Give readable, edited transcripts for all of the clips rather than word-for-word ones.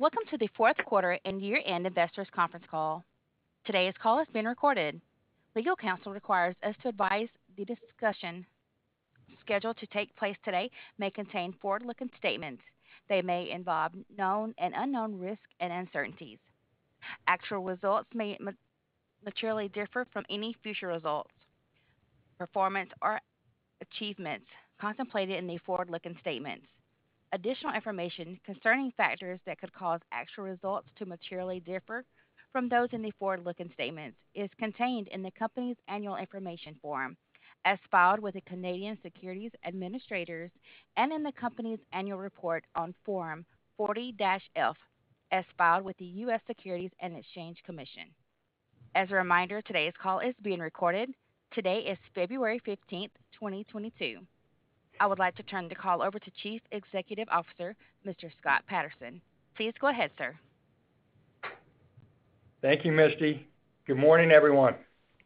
Welcome to the fourth quarter and year-end investors conference call. Today's call is being recorded. Legal counsel requires us to advise the discussion scheduled to take place today may contain forward-looking statements. They may involve known and unknown risks and uncertainties. Actual results may materially differ from any future results, performance, or achievements contemplated in the forward-looking statements. Additional information concerning factors that could cause actual results to materially differ from those in the forward-looking statements is contained in the company's annual information form, as filed with the Canadian Securities Administrators and in the company's annual report on Form 40-F, as filed with the U.S. Securities and Exchange Commission. As a reminder, today's call is being recorded. Today is February 15th, 2022. I would like to turn the call over to Chief Executive Officer, Mr. Scott Patterson. Please go ahead, sir. Thank you, Misty. Good morning, everyone.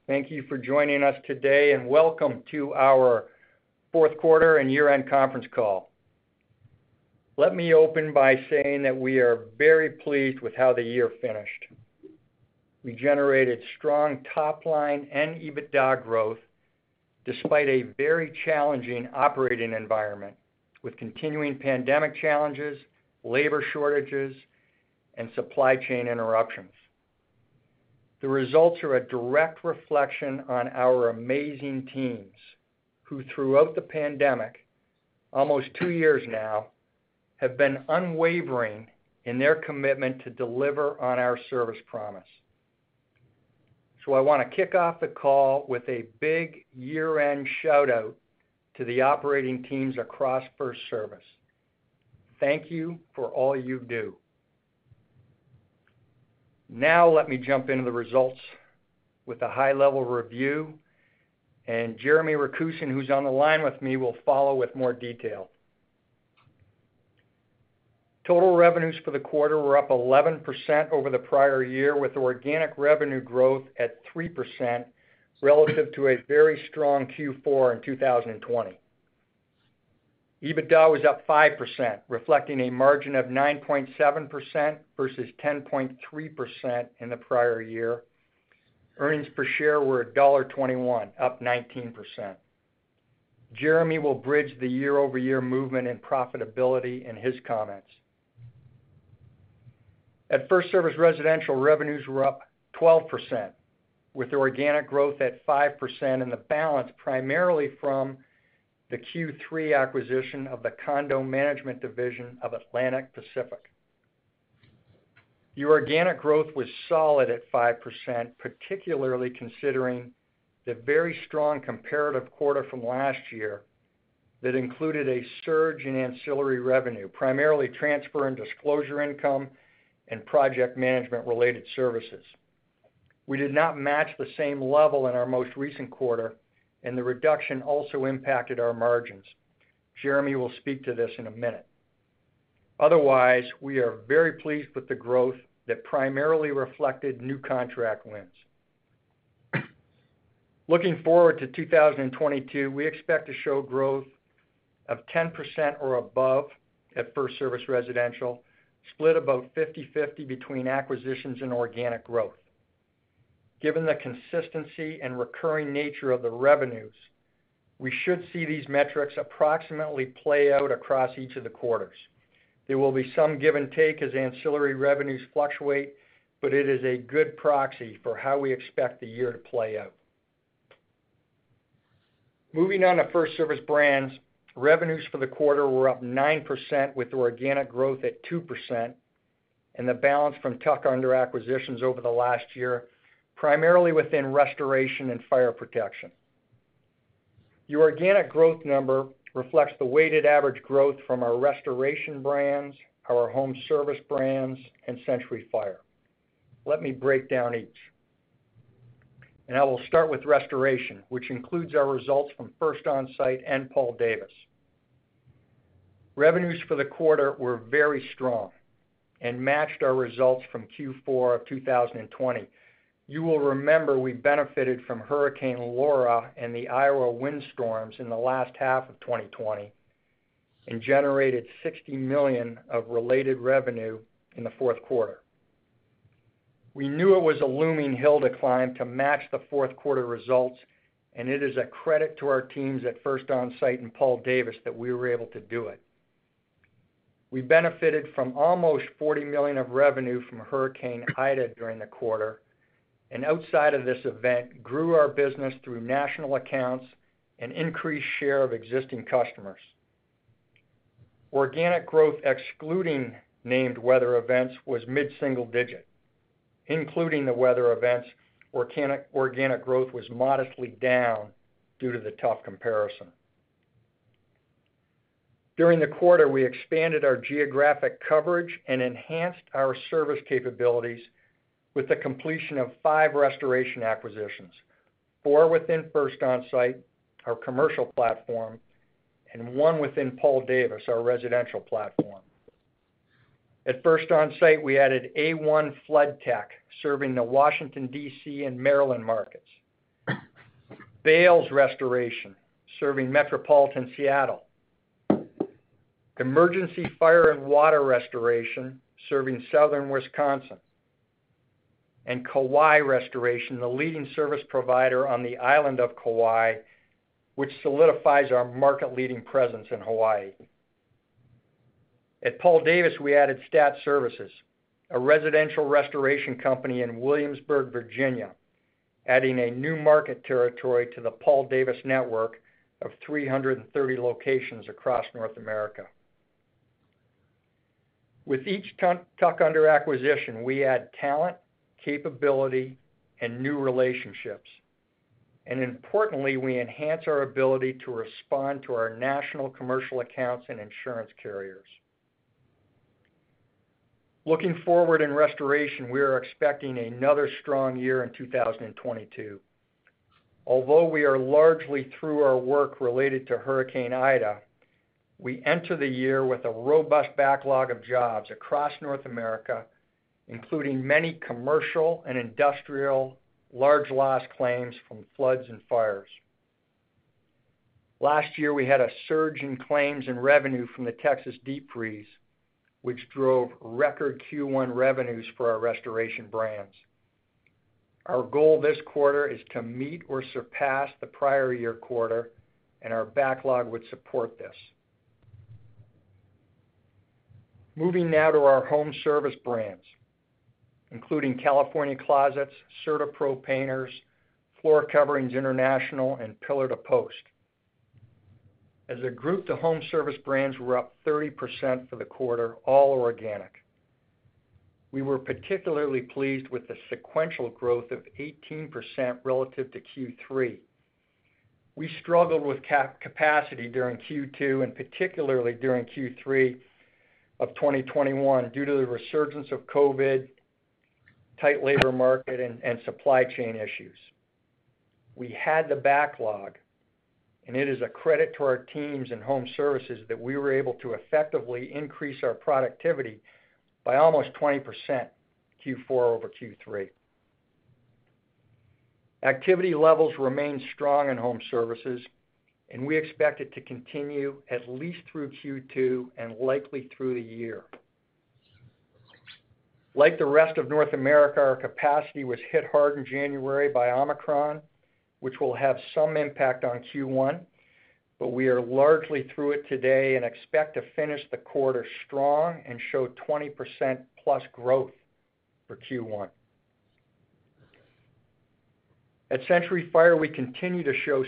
Thank you for joining us today, and welcome to our fourth quarter and year-end conference call. Let me open by saying that we are very pleased with how the year finished. We generated strong top-line and EBITDA growth, despite a very challenging operating environment with continuing pandemic challenges, labor shortages, and supply chain interruptions. The results are a direct reflection on our amazing teams who, throughout the pandemic, almost 2 years now, have been unwavering in their commitment to deliver on our service promise. So I want to kick off the call with a big year-end shout-out to the operating teams across FirstService. Thank you for all you do. Now let me jump into the results with a high-level review, and Jeremy Racusin, who's on the line with me, will follow with more detail. Total revenues for the quarter were up 11% over the prior year, with organic revenue growth at 3% relative to a very strong Q4 in 2020. EBITDA was up 5%, reflecting a margin of 9.7% versus 10.3% in the prior year. Earnings per share were $1.21, up 19%. Jeremy will bridge the year-over-year movement in profitability in his comments. At FirstService Residential, revenues were up 12%, with organic growth at 5% and the balance primarily from the Q3 acquisition of the condo management division of Atlantic Pacific. The organic growth was solid at 5%, particularly considering the very strong comparative quarter from last year that included a surge in ancillary revenue, primarily transfer and disclosure income and project management-related services. We did not match the same level in our most recent quarter, and the reduction also impacted our margins. Jeremy will speak to this in a minute. Otherwise, we are very pleased with the growth that primarily reflected new contract wins. Looking forward to 2022, we expect to show growth of 10% or above at FirstService Residential, split about 50-50 between acquisitions and organic growth. Given the consistency and recurring nature of the revenues, we should see these metrics approximately play out across each of the quarters. There will be some give and take as ancillary revenues fluctuate, but it is a good proxy for how we expect the year to play out. Moving on to FirstService Brands, revenues for the quarter were up 9% with organic growth at 2% and the balance from tuck-under acquisitions over the last year, primarily within restoration and fire protection. The organic growth number reflects the weighted average growth from our restoration brands, our home service brands, and Century Fire. Let me break down each. And I will start with restoration, which includes our results from First Onsite and Paul Davis. Revenues for the quarter were very strong and matched our results from Q4 of 2020. You will remember we benefited from Hurricane Laura and the Iowa windstorms in the last half of 2020 and generated $60 million of related revenue in the fourth quarter. We knew it was a looming hill to climb to match the fourth quarter results, and it is a credit to our teams at First Onsite and Paul Davis that we were able to do it. We benefited from almost $40 million of revenue from Hurricane Ida during the quarter, and outside of this event, grew our business through national accounts and increased share of existing customers. Organic growth excluding named weather events was mid-single digit. Including the weather events, organic growth was modestly down due to the tough comparison. During the quarter, we expanded our geographic coverage and enhanced our service capabilities with the completion of 5 restoration acquisitions, 4 within First Onsite, our commercial platform, and 1 within Paul Davis, our residential platform. At First Onsite, we added A1 Flood Tech, serving the Washington, D.C. and Maryland markets. Bales Restoration, serving metropolitan Seattle. Emergency Fire and Water Restoration, serving southern Wisconsin. And Kauai Restoration, the leading service provider on the island of Kauai, which solidifies our market-leading presence in Hawaii. At Paul Davis, we added Stat Services, a residential restoration company in Williamsburg, Virginia, adding a new market territory to the Paul Davis network of 330 locations across North America. With each tuck-under acquisition, we add talent, capability, and new relationships. And importantly, we enhance our ability to respond to our national commercial accounts and insurance carriers. Looking forward in restoration, we are expecting another strong year in 2022. Although we are largely through our work related to Hurricane Ida, we enter the year with a robust backlog of jobs across North America, including many commercial and industrial large loss claims from floods and fires. Last year, we had a surge in claims and revenue from the Texas deep freeze, which drove record Q1 revenues for our restoration brands. Our goal this quarter is to meet or surpass the prior year quarter, and our backlog would support this. Moving now to our home service brands, including California Closets, CertaPro Painters, Floor Coverings International, and Pillar to Post. As a group, the home service brands were up 30% for the quarter, all organic. We were particularly pleased with the sequential growth of 18% relative to Q3. We struggled with capacity during Q2 and particularly during Q3 of 2021 due to the resurgence of COVID, tight labor market, and supply chain issues. We had the backlog, and it is a credit to our teams in home services that we were able to effectively increase our productivity by almost 20% Q4 over Q3. Activity levels remain strong in home services, and we expect it to continue at least through Q2 and likely through the year. Like the rest of North America, our capacity was hit hard in January by Omicron, which will have some impact on Q1, but we are largely through it today and expect to finish the quarter strong and show 20% plus growth for Q1. At Century Fire, we continue to show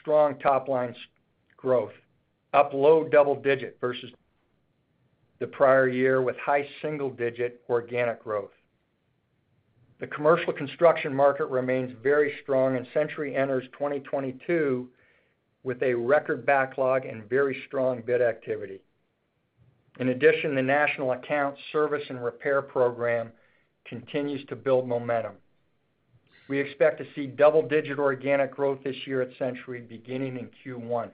strong top-line growth, up low double-digit versus the prior year with high single-digit organic growth. The commercial construction market remains very strong, and Century enters 2022 with a record backlog and very strong bid activity. In addition, the National Account Service and Repair Program continues to build momentum. We expect to see double-digit organic growth this year at Century beginning in Q1.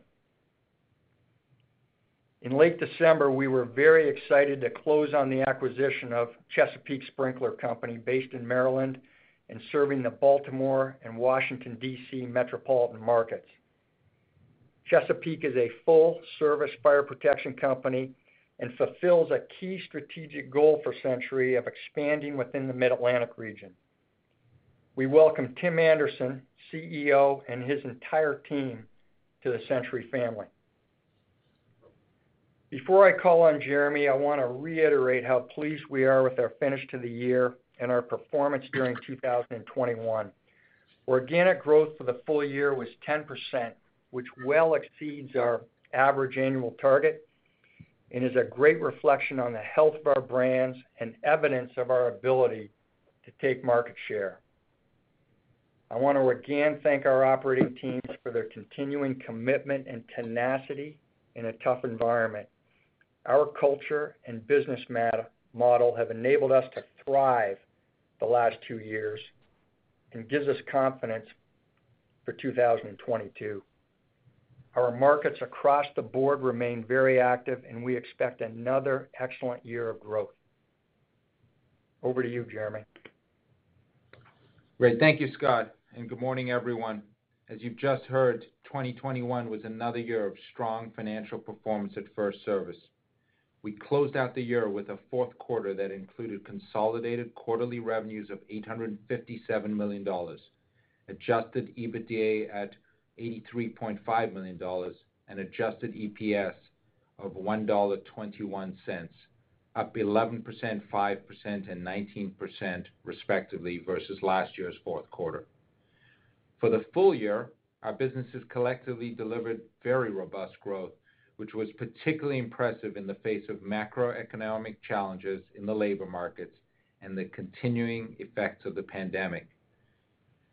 In late December, we were very excited to close on the acquisition of Chesapeake Sprinkler Company based in Maryland and serving the Baltimore and Washington, D.C. metropolitan markets. Chesapeake is a full-service fire protection company and fulfills a key strategic goal for Century of expanding within the Mid-Atlantic region. We welcome Tim Anderson, CEO, and his entire team to the Century family. Before I call on Jeremy, I want to reiterate how pleased we are with our finish to the year and our performance during 2021. Organic growth for the full year was 10%, which well exceeds our average annual target and is a great reflection on the health of our brands and evidence of our ability to take market share. I want to again thank our operating teams for their continuing commitment and tenacity in a tough environment. Our culture and business model have enabled us to thrive the last 2 years and gives us confidence for 2022. Our markets across the board remain very active, and we expect another excellent year of growth. Over to you, Jeremy. Great. Thank you, Scott. And good morning, everyone. As you've just heard, 2021 was another year of strong financial performance at FirstService. We closed out the year with a fourth quarter that included consolidated quarterly revenues of $857 million, adjusted EBITDA at $83.5 million, and adjusted EPS of $1.21, up 11%, 5%, and 19%, respectively, versus last year's fourth quarter. For the full year, our businesses collectively delivered very robust growth, which was particularly impressive in the face of macroeconomic challenges in the labor markets and the continuing effects of the pandemic.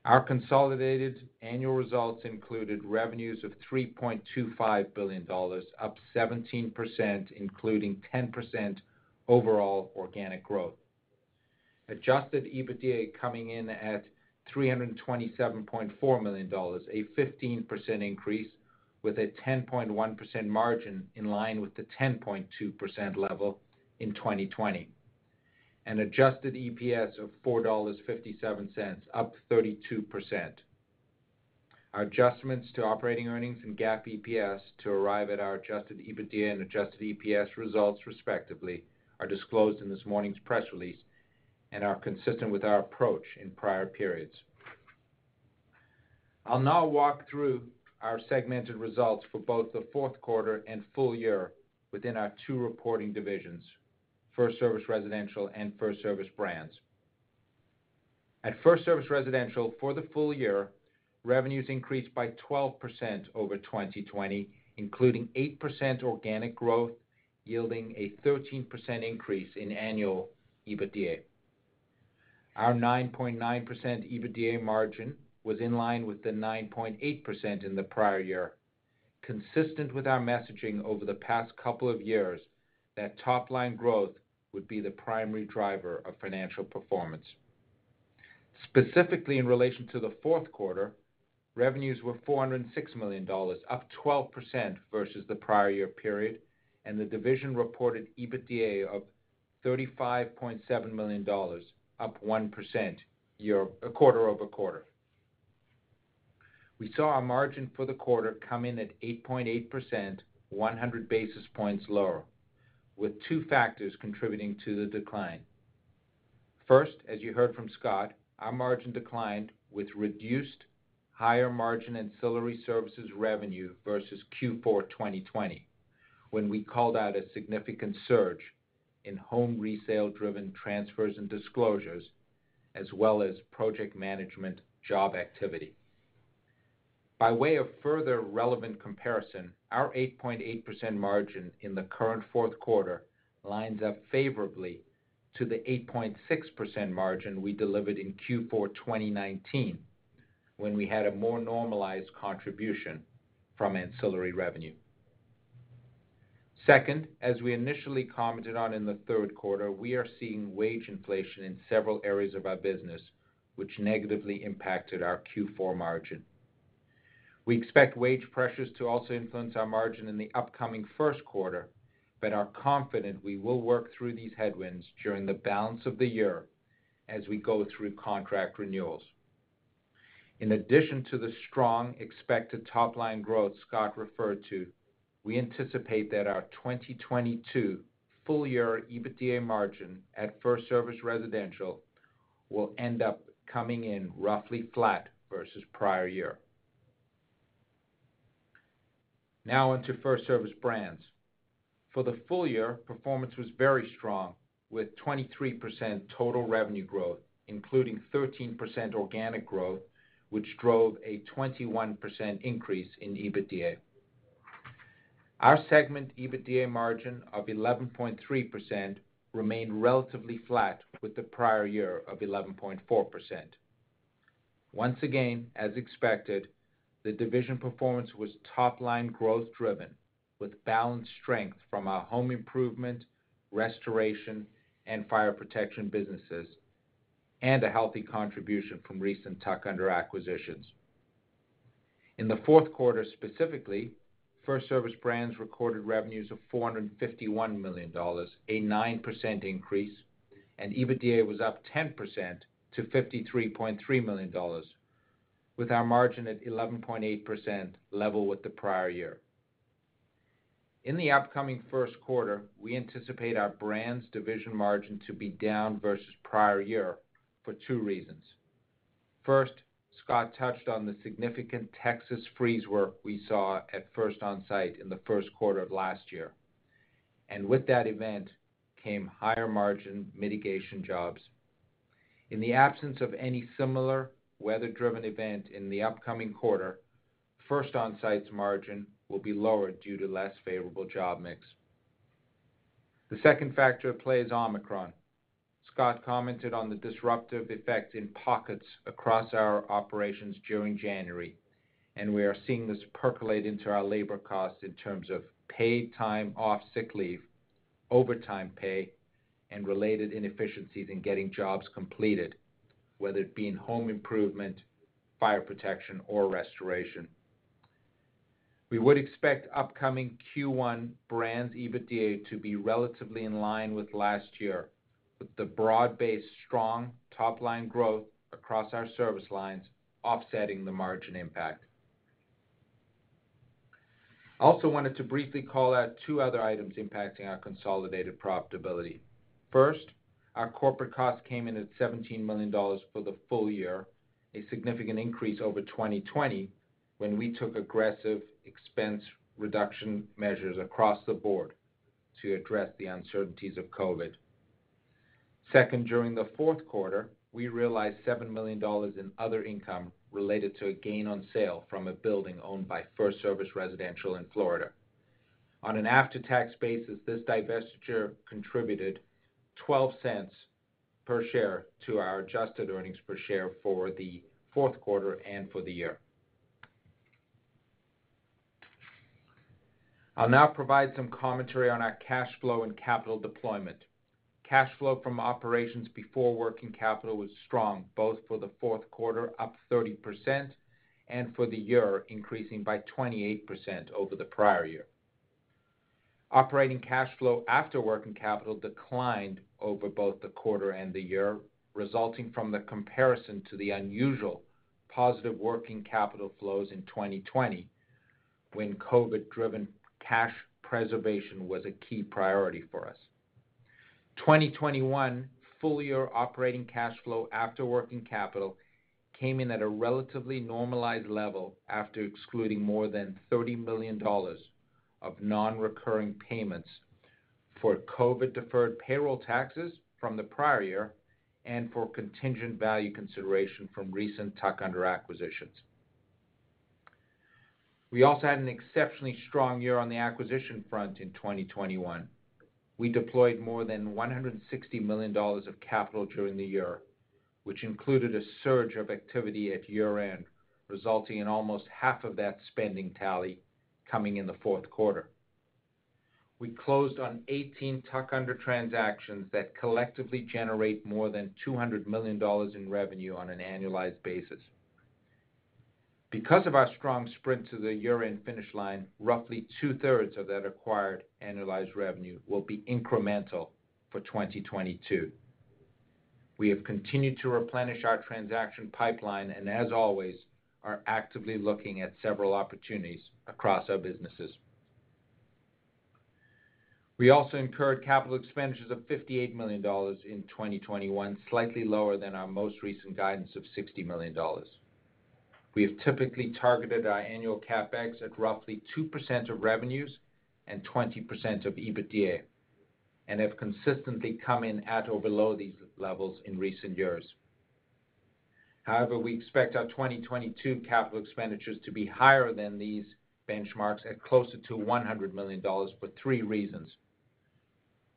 Our consolidated annual results included revenues of $3.25 billion, up 17%, including 10% overall organic growth. Adjusted EBITDA coming in at $327.4 million, a 15% increase with a 10.1% margin in line with the 10.2% level in 2020. An adjusted EPS of $4.57, up 32%. Our adjustments to operating earnings and GAAP EPS to arrive at our adjusted EBITDA and adjusted EPS results, respectively, are disclosed in this morning's press release and are consistent with our approach in prior periods. I'll now walk through our segmented results for both the fourth quarter and full year within our two reporting divisions, FirstService Residential and FirstService Brands. At FirstService Residential, for the full year, revenues increased by 12% over 2020, including 8% organic growth, yielding a 13% increase in annual EBITDA. Our 9.9% EBITDA margin was in line with the 9.8% in the prior year, consistent with our messaging over the past couple of years that top-line growth would be the primary driver of financial performance. Specifically in relation to the fourth quarter, revenues were $406 million, up 12% versus the prior year period, and the division reported EBITDA of $35.7 million, up 1% quarter over quarter. We saw our margin for the quarter come in at 8.8%, 100 basis points lower, with two factors contributing to the decline. First, as you heard from Scott, our margin declined with reduced higher margin ancillary services revenue versus Q4 2020, when we called out a significant surge in home resale-driven transfers and disclosures, as well as project management job activity. By way of further relevant comparison, our 8.8% margin in the current fourth quarter lines up favorably to the 8.6% margin we delivered in Q4 2019, when we had a more normalized contribution from ancillary revenue. Second, as we initially commented on in the third quarter, we are seeing wage inflation in several areas of our business, which negatively impacted our Q4 margin. We expect wage pressures to also influence our margin in the upcoming first quarter, but are confident we will work through these headwinds during the balance of the year as we go through contract renewals. In addition to the strong expected top-line growth Scott referred to, we anticipate that our 2022 full-year EBITDA margin at FirstService Residential will end up coming in roughly flat versus prior year. Now onto FirstService Brands. For the full year, performance was very strong, with 23% total revenue growth, including 13% organic growth, which drove a 21% increase in EBITDA. Our segment EBITDA margin of 11.3% remained relatively flat with the prior year of 11.4%. Once again, as expected, the division performance was top-line growth driven, with balanced strength from our home improvement, restoration, and fire protection businesses, and a healthy contribution from recent tuck-under acquisitions. In the fourth quarter specifically, FirstService Brands recorded revenues of $451 million, a 9% increase, and EBITDA was up 10% to $53.3 million, with our margin at 11.8%, level with the prior year. In the upcoming first quarter, we anticipate our Brands division margin to be down versus prior year for two reasons. First, Scott touched on the significant Texas freeze work we saw at First Onsite in the first quarter of last year. And with that event came higher margin mitigation jobs. In the absence of any similar weather-driven event in the upcoming quarter, First Onsite's margin will be lower due to less favorable job mix. The second factor at play is Omicron. Scott commented on the disruptive effect in pockets across our operations during January, and we are seeing this percolate into our labor costs in terms of paid time off sick leave, overtime pay, and related inefficiencies in getting jobs completed, whether it be in home improvement, fire protection, or restoration. We would expect upcoming Q1 Brands EBITDA to be relatively in line with last year, with the broad-based strong top-line growth across our service lines offsetting the margin impact. I also wanted to briefly call out two other items impacting our consolidated profitability. First, our corporate costs came in at $17 million for the full year, a significant increase over 2020 when we took aggressive expense reduction measures across the board to address the uncertainties of COVID. Second, during the fourth quarter, we realized $7 million in other income related to a gain on sale from a building owned by FirstService Residential in Florida. On an after-tax basis, this divestiture contributed 12 cents per share to our adjusted earnings per share for the fourth quarter and for the year. I'll now provide some commentary on our cash flow and capital deployment. Cash flow from operations before working capital was strong, both for the fourth quarter, up 30%, and for the year, increasing by 28% over the prior year. Operating cash flow after working capital declined over both the quarter and the year, resulting from the comparison to the unusual positive working capital flows in 2020, when COVID-driven cash preservation was a key priority for us. 2021 full-year operating cash flow after working capital came in at a relatively normalized level after excluding more than $30 million of non-recurring payments for COVID-deferred payroll taxes from the prior year and for contingent value consideration from recent tuck-under acquisitions. We also had an exceptionally strong year on the acquisition front in 2021. We deployed more than $160 million of capital during the year, which included a surge of activity at year-end, resulting in almost half of that spending tally coming in the fourth quarter. we closed on 18 tuck-under transactions that collectively generate more than $200 million in revenue on an annualized basis. Because of our strong sprint to the year-end finish line, roughly two-thirds of that acquired annualized revenue will be incremental for 2022. We have continued to replenish our transaction pipeline and, as always, are actively looking at several opportunities across our businesses. We also incurred capital expenditures of $58 million in 2021, slightly lower than our most recent guidance of $60 million. We have typically targeted our annual CapEx at roughly 2% of revenues and 20% of EBITDA, and have consistently come in at or below these levels in recent years. However, we expect our 2022 capital expenditures to be higher than these benchmarks at closer to $100 million for three reasons.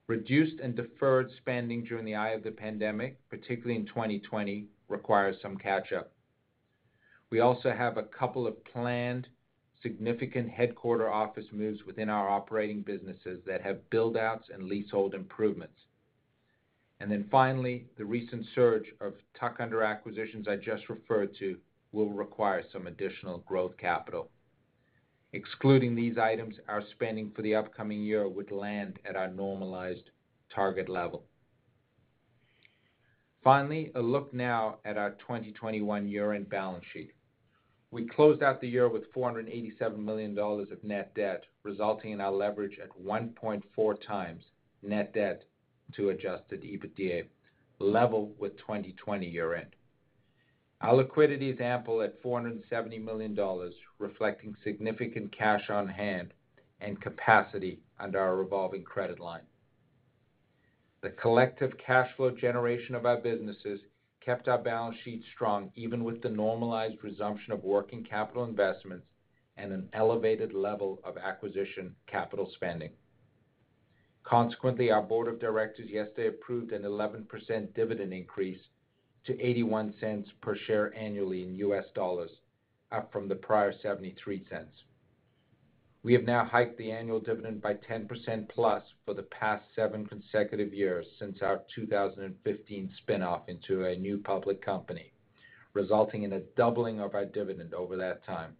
Reduced and deferred spending during the eye of the pandemic, particularly in 2020, requires some catch-up. We also have a couple of planned significant headquarter office moves within our operating businesses that have build-outs and leasehold improvements. And then finally, the recent surge of tuck-under acquisitions I just referred to will require some additional growth capital. Excluding these items, our spending for the upcoming year would land at our normalized target level. Finally, a look now at our 2021 year-end balance sheet. We closed out the year with $487 million of net debt, resulting in our leverage at 1.4 times net debt to adjusted EBITDA, level with 2020 year-end. Our liquidity is ample at $470 million, reflecting significant cash on hand and capacity under our revolving credit line. The collective cash flow generation of our businesses kept our balance sheet strong, even with the normalized resumption of working capital investments and an elevated level of acquisition capital spending. Consequently, our board of directors yesterday approved an 11% dividend increase to 81 cents per share annually in US dollars, up from the prior 73 cents. We have now hiked the annual dividend by 10% plus for the past 7 consecutive years since our 2015 spin-off into a new public company, resulting in a doubling of our dividend over that time.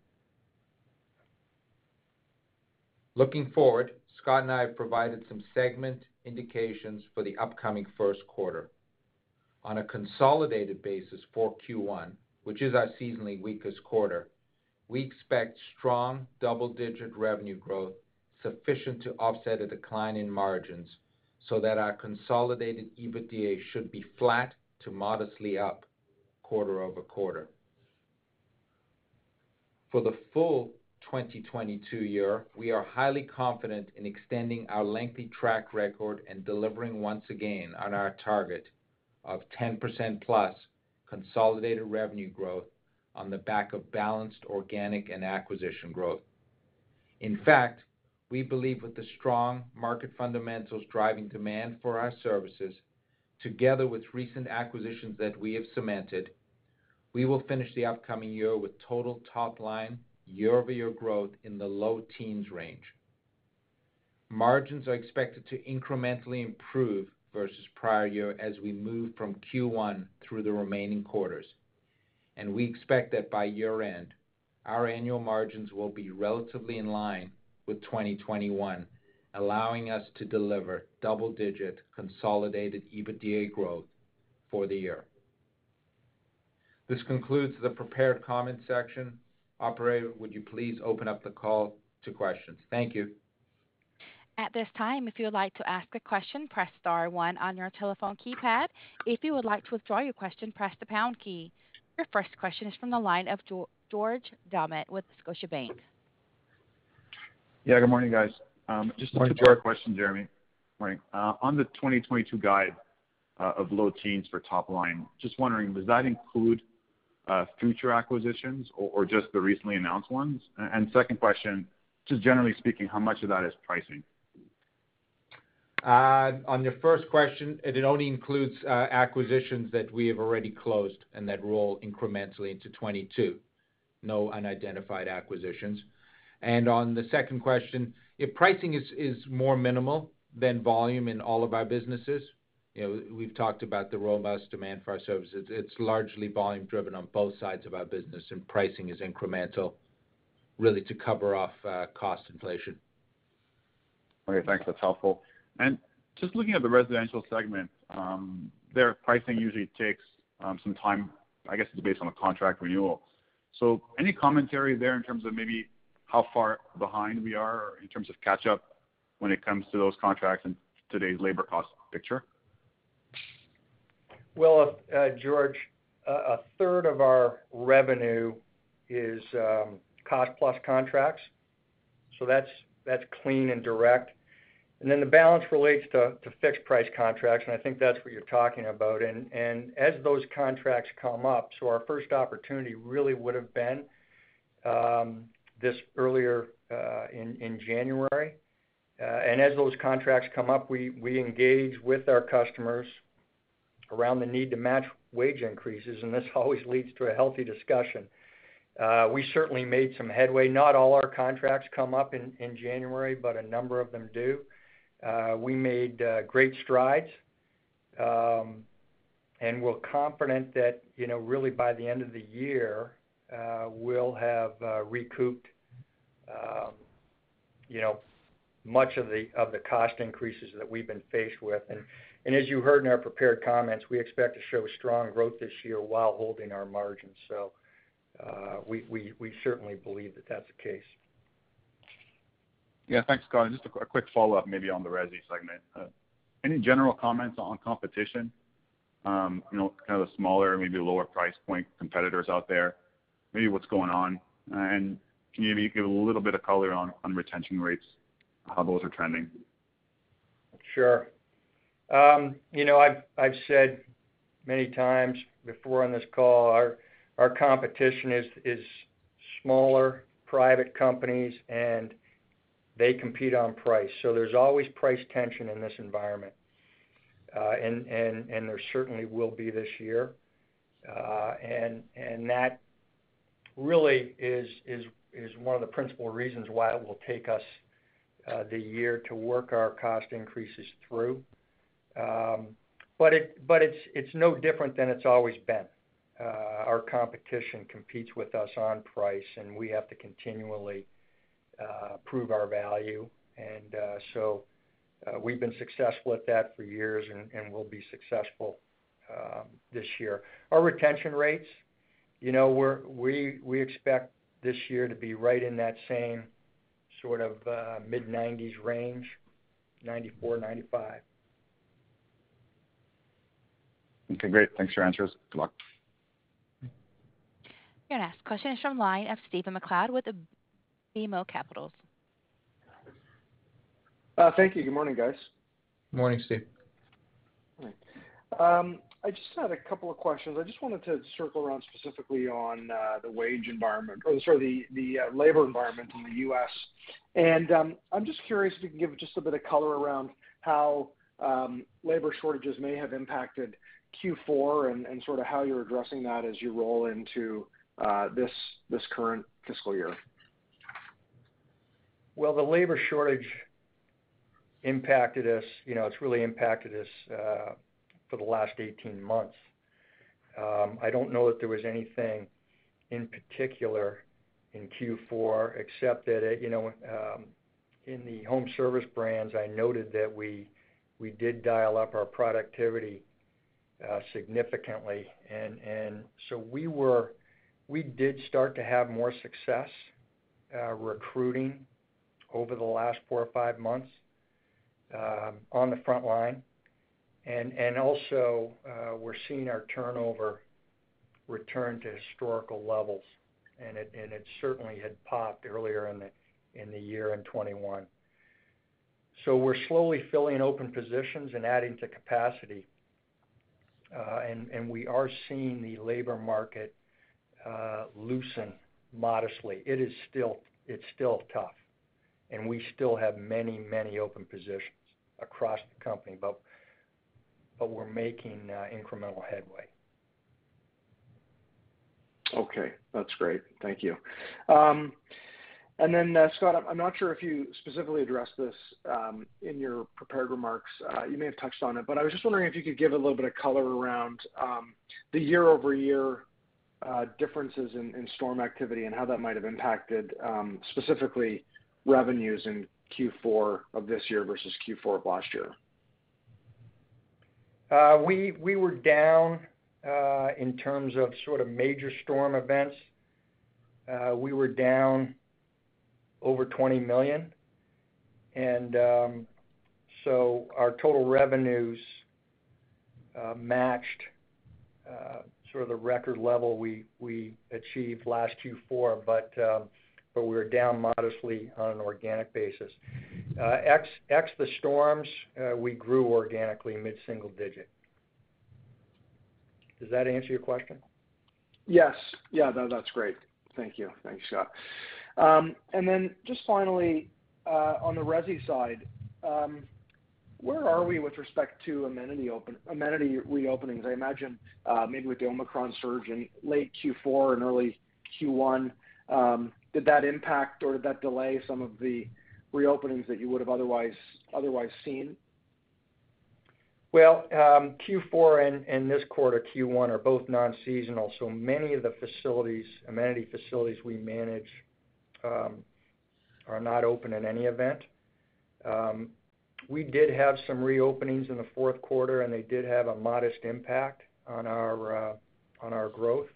Looking forward, Scott and I have provided some segment indications for the upcoming first quarter. On a consolidated basis for Q1, which is our seasonally weakest quarter, we expect strong double-digit revenue growth sufficient to offset a decline in margins so that our consolidated EBITDA should be flat to modestly up quarter over quarter. For the full 2022 year, we are highly confident in extending our lengthy track record and delivering once again on our target of 10% plus consolidated revenue growth on the back of balanced organic and acquisition growth. In fact, we believe with the strong market fundamentals driving demand for our services, together with recent acquisitions that we have cemented, we will finish the upcoming year with total top line year-over-year growth in the low teens range. Margins are expected to incrementally improve versus prior year as we move from Q1 through the remaining quarters, and we expect that by year-end, our annual margins will be relatively in line with 2021, allowing us to deliver double-digit consolidated EBITDA growth for the year. This concludes the prepared comment section. Operator, would you please open up the call to questions? Thank you. At this time, if you would like to ask a question, press star one on your telephone keypad. If you would like to withdraw your question, press the pound key. Your first question is from the line of George Dummett with Scotiabank. Yeah, good morning, guys. Just a short question, Jeremy. Morning. On the 2022 guide of low teens for top line, just wondering, does that include future acquisitions or just the recently announced ones? And second question, just generally speaking, how much of that is pricing? On your first question, it only includes acquisitions that we have already closed and that roll incrementally into 22. No unidentified acquisitions. And on the second question, If pricing is more minimal than volume in all of our businesses, you know, we've talked about the robust demand for our services. It's largely volume driven on both sides of our business, and pricing is incremental, really to cover off cost inflation. Okay, thanks. That's helpful. And just looking at the residential segment, their pricing usually takes some time. I guess it's based on a contract renewal. So any commentary there in terms of maybe how far behind we are in terms of catch-up when it comes to those contracts and today's labor cost picture? Well, George, a third of our revenue is cost-plus contracts, so that's clean and direct. And then the balance relates to fixed-price contracts, and I think that's what you're talking about. And as those contracts come up, so our first opportunity really would have been this earlier in January. And as those contracts come up, we engage with our customers around the need to match wage increases, and this always leads to a healthy discussion. We certainly made some headway. Not all our contracts come up in January, but a number of them do. We made great strides, and we're confident that, you know, really by the end of the year, we'll have recouped, you know, much of the cost increases that we've been faced with. And as you heard in our prepared comments, we expect to show strong growth this year while holding our margins. So we certainly believe that that's the case. Yeah, thanks, Scott. Just a quick follow-up maybe on the resi segment. Any general comments on competition? You know, kind of the smaller, maybe lower price point competitors out there. Maybe what's going on? And can you maybe give a little bit of color on retention rates, how those are trending? Sure. You know, I've said many times before on this call, our competition is smaller private companies, and they compete on price. So there's always price tension in this environment, and there certainly will be this year, and that really is one of the principal reasons why it will take us the year to work our cost increases through. But it's no different than it's always been. Our competition competes with us on price, and we have to continually prove our value. And so we've been successful at that for years, and we'll be successful this year. Our retention rates, you know, we expect this year to be right in that same sort of mid-90s range, 94, 95. Okay, great. Thanks for your answers. Good luck. Your next question is from line of Stephen McLeod with BMO Capitals. Thank you. Good morning, guys. Morning, Steve. Morning. I just had a couple of questions. I just wanted to circle around specifically on the wage environment, or sorry, the labor environment in the U.S. And I'm just curious if you can give just a bit of color around how labor shortages may have impacted Q4 and sort of how you're addressing that as you roll into this current fiscal year. Well, the labor shortage impacted us. You know, it's really impacted us for the last 18 months. I don't know that there was anything in particular in Q4, except that, it, you know, in the home service brands, I noted that we did dial up our productivity significantly, and so we did start to have more success recruiting over the last 4 or 5 months on the front line, and also we're seeing our turnover return to historical levels, and it certainly had popped earlier in the year in 21. So we're slowly filling open positions and adding to capacity. And we are seeing the labor market loosen modestly. It's still tough, and we still have many open positions across the company, but we're making incremental headway. Okay, that's great. Thank you. And then, Scott, I'm not sure if you specifically addressed this in your prepared remarks. You may have touched on it, but I was just wondering if you could give a little bit of color around the year-over-year differences in storm activity and how that might have impacted specifically revenues in Q4 of this year versus Q4 of last year. We were down in terms of sort of major storm events. We were down over 20 million, and so our total revenues matched sort of the record level we achieved last Q4, but we were down modestly on an organic basis. Ex the storms, we grew organically mid-single digit. Does that answer your question? Yes. Yeah, that's great. Thank you. Thanks, Scott. And then just finally, on the resi side, where are we with respect to amenity reopenings? I imagine maybe with the Omicron surge in late Q4 and early Q1, did that impact or did that delay some of the reopenings that you would have otherwise seen? Well, Q4 and this quarter, Q1, are both non-seasonal, so many of the facilities, amenity facilities we manage are not open in any event. We did have some reopenings in the fourth quarter, and they did have a modest impact on our growth.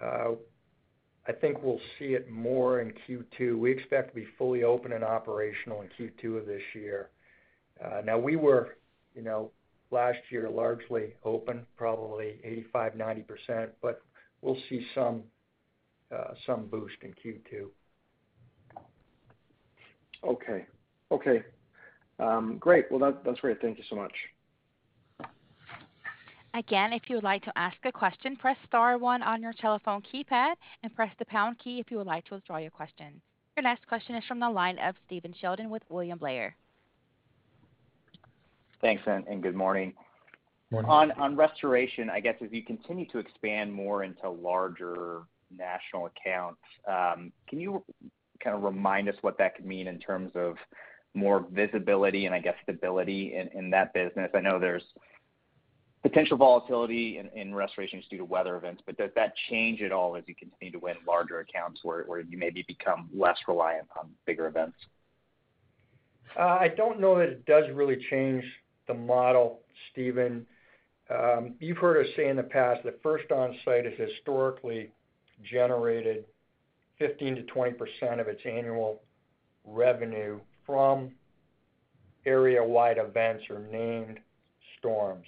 I think we'll see it more in Q2. We expect to be fully open and operational in Q2 of this year. Now, we were, you know, last year largely open, probably 85, 90%, but we'll see some boost in Q2. Okay. Great. Well, that's great. Thank you so much. Again, if you would like to ask a question, press star one on your telephone keypad and press the pound key if you would like to withdraw your question. Your next question is from the line of Stephen Sheldon with William Blair. Thanks, and good morning. On restoration, I guess as you continue to expand more into larger national accounts, can you kind of remind us what that could mean in terms of more visibility and I guess stability in that business? I know there's potential volatility in restorations due to weather events, but does that change at all as you continue to win larger accounts where you maybe become less reliant on bigger events? I don't know that it does really change the model, Stephen. You've heard us say in the past that First Onsite has historically generated 15 to 20% of its annual revenue from area-wide events or named storms.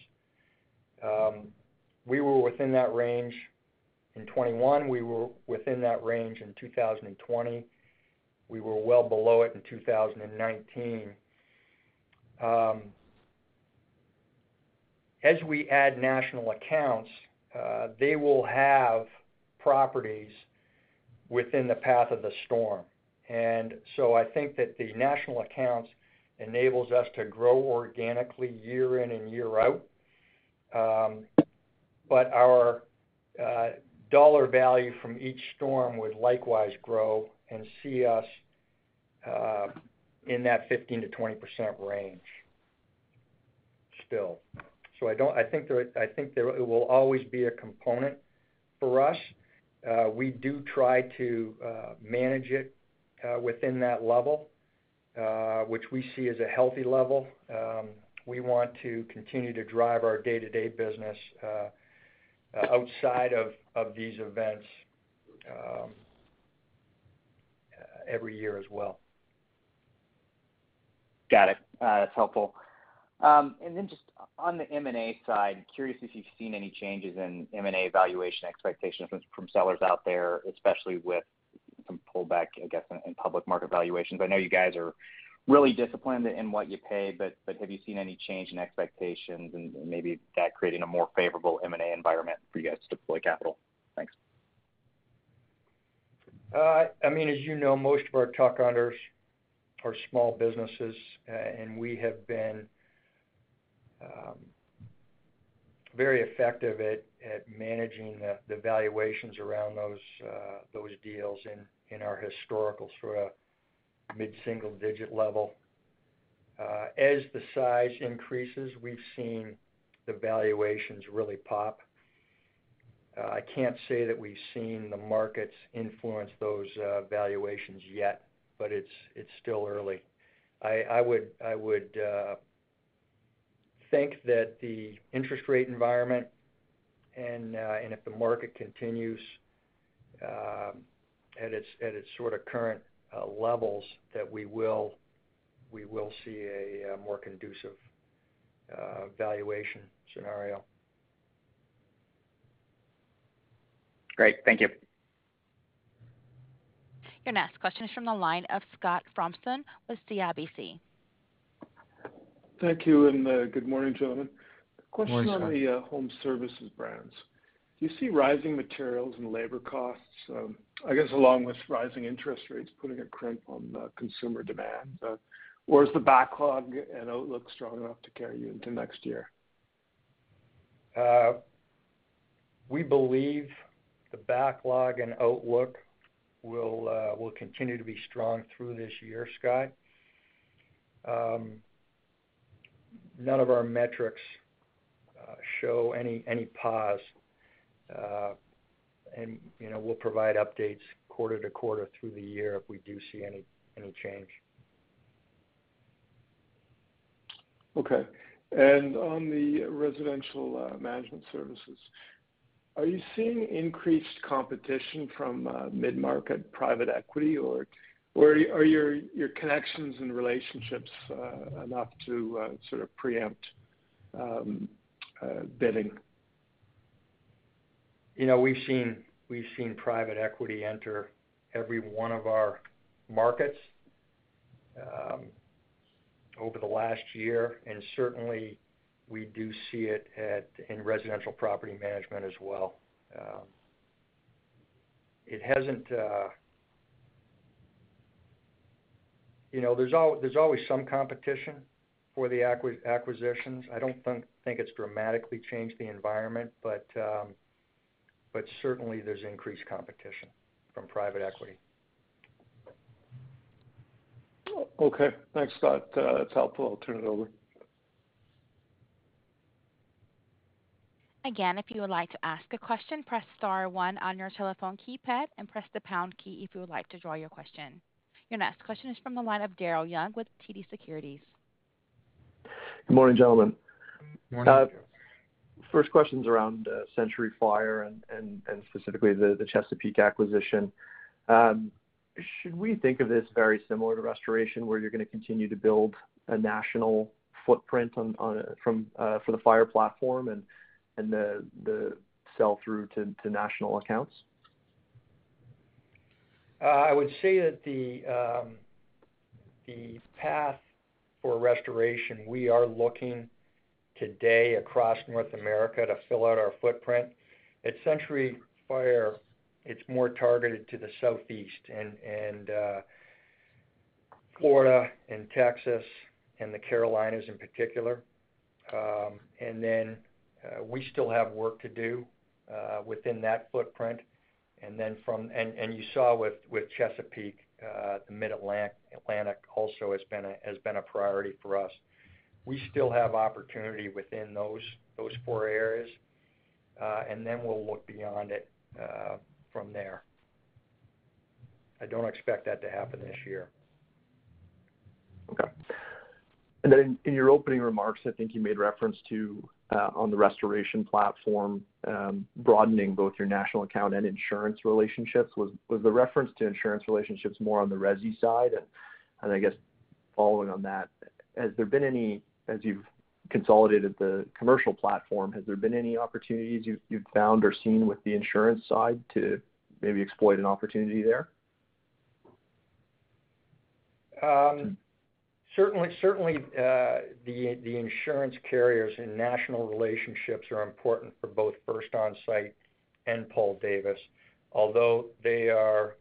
We were within that range in 21. We were within that range in 2020. We were well below it in 2019. As we add national accounts, they will have properties within the path of the storm. And so I think that the national accounts enables us to grow organically year in and year out. But our dollar value from each storm would likewise grow and see us in that 15 to 20% range still. So I think there it will always be a component for us. We do try to manage it within that level, which we see as a healthy level. We want to continue to drive our day-to-day business outside of these events every year as well. Got it. That's helpful. And then just on the M&A side, curious if you've seen any changes in M&A valuation expectations from sellers out there, especially with some pullback, I guess, in public market valuations. I know you guys are really disciplined in what you pay, but have you seen any change in expectations and maybe that creating a more favorable M&A environment for you guys to deploy capital? Thanks. I mean, as you know, most of our tuck-unders are small businesses, and we have been very effective at managing the valuations around those deals in our historical sort of mid-single digit level. As the size increases, we've seen the valuations really pop. I can't say that we've seen the markets influence those valuations yet, but it's still early. I would think that the interest rate environment and if the market continues at its sort of current levels, that we will see a more conducive valuation scenario. Great. Thank you. Your next question is from the line of Scott Fromson with CIBC. Thank you, and good morning, gentlemen. Question morning, on Scott. The home services brands. Do you see rising materials and labor costs, I guess along with rising interest rates, putting a crimp on consumer demand? Or is the backlog and outlook strong enough to carry you into next year? We believe the backlog and outlook will continue to be strong through this year, Scott. None of our metrics show any pause, and we'll provide updates quarter to quarter through the year if we do see any change. Okay. And on the residential management services, are you seeing increased competition from mid-market private equity, or are your connections and relationships enough to sort of preempt bidding? We've seen private equity enter every one of our markets over the last year, and certainly we do see it in residential property management as well. It hasn't. There's always some competition for the acquisitions. I don't think it's dramatically changed the environment, but certainly there's increased competition from private equity. Okay, thanks, Scott. That's helpful. I'll turn it over. Again, if you would like to ask a question, press star 1 on your telephone keypad and press the pound key if you would like to draw your question. Your next question is from the line of Daryl Young with TD Securities. Good morning, gentlemen. Good morning. First question's around Century Fire and specifically the Chesapeake acquisition. Should we think of this very similar to Restoration, where you're going to continue to build a national footprint from for the fire platform and the sell-through to national accounts? I would say that the path for Restoration, we are looking today across North America to fill out our footprint. At Century Fire, it's more targeted to the Southeast and Florida and Texas and the Carolinas in particular. And then we still have work to do within that footprint, and then and you saw with Chesapeake, the Mid-Atlantic also has been a priority for us. We still have opportunity within those four areas, and then we'll look beyond it from there. I don't expect that to happen this year. Okay. And then in your opening remarks, I think you made reference to on the Restoration platform, broadening both your national account and insurance relationships. Was the reference to insurance relationships more on the resi side? And I guess following on that, has there been any, as you've consolidated the commercial platform, has there been any opportunities you've found or seen with the insurance side to maybe exploit an opportunity there? Certainly, the insurance carriers and national relationships are important for both First Onsite and Paul Davis, although they are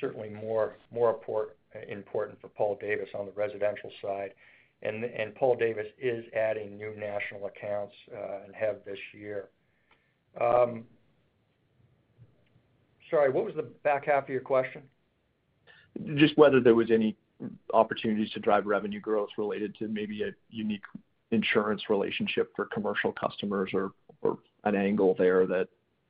certainly more important for Paul Davis on the residential side. And Paul Davis is adding new national accounts and have this year. Sorry, what was the back half of your question? Just whether there was any opportunities to drive revenue growth related to maybe a unique insurance relationship for commercial customers, or an angle there that.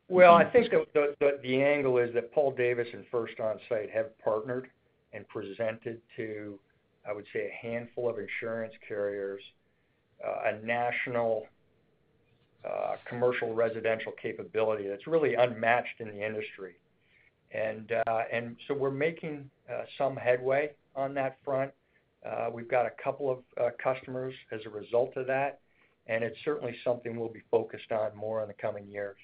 Well, I think the angle is that Paul Davis and First Onsite have partnered and presented to, I would say, a handful of insurance carriers, a national commercial residential capability that's really unmatched in the industry. And so we're making some headway on that front. We've got a couple of customers as a result of that, and it's certainly something we'll be focused on more in the coming years.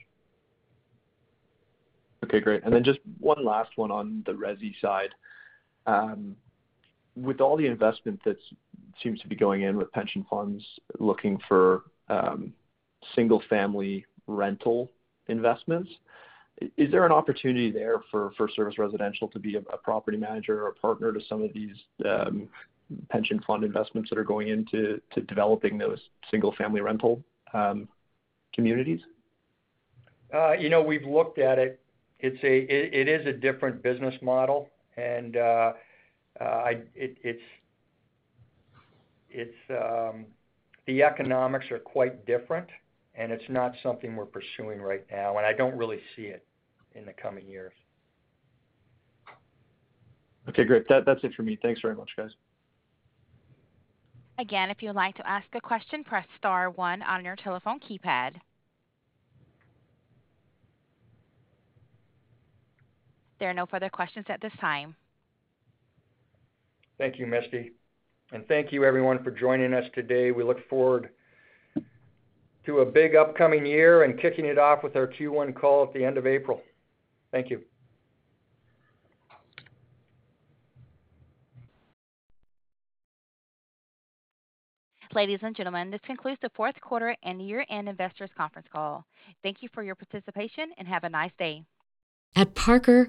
Okay, great. And then just one last one on the resi side. With all the investment that seems to be going in with pension funds looking for single-family rental investments, is there an opportunity there for FirstService Residential to be a property manager or a partner to some of these pension fund investments that are going into developing those single-family rental communities? You know, we've looked at it. It is a different business model, and the economics are quite different, and it's not something we're pursuing right now, and I don't really see it in the coming years. Okay, great. That's it for me. Thanks very much, guys. Again, if you'd like to ask a question, press star one on your telephone keypad. There are no further questions at this time. Thank you, Misty. And thank you, everyone, for joining us today. We look forward to a big upcoming year and kicking it off with our Q1 call at the end of April. Thank you. Ladies and gentlemen, this concludes the fourth quarter and year-end investors conference call. Thank you for your participation and have a nice day. At Parker,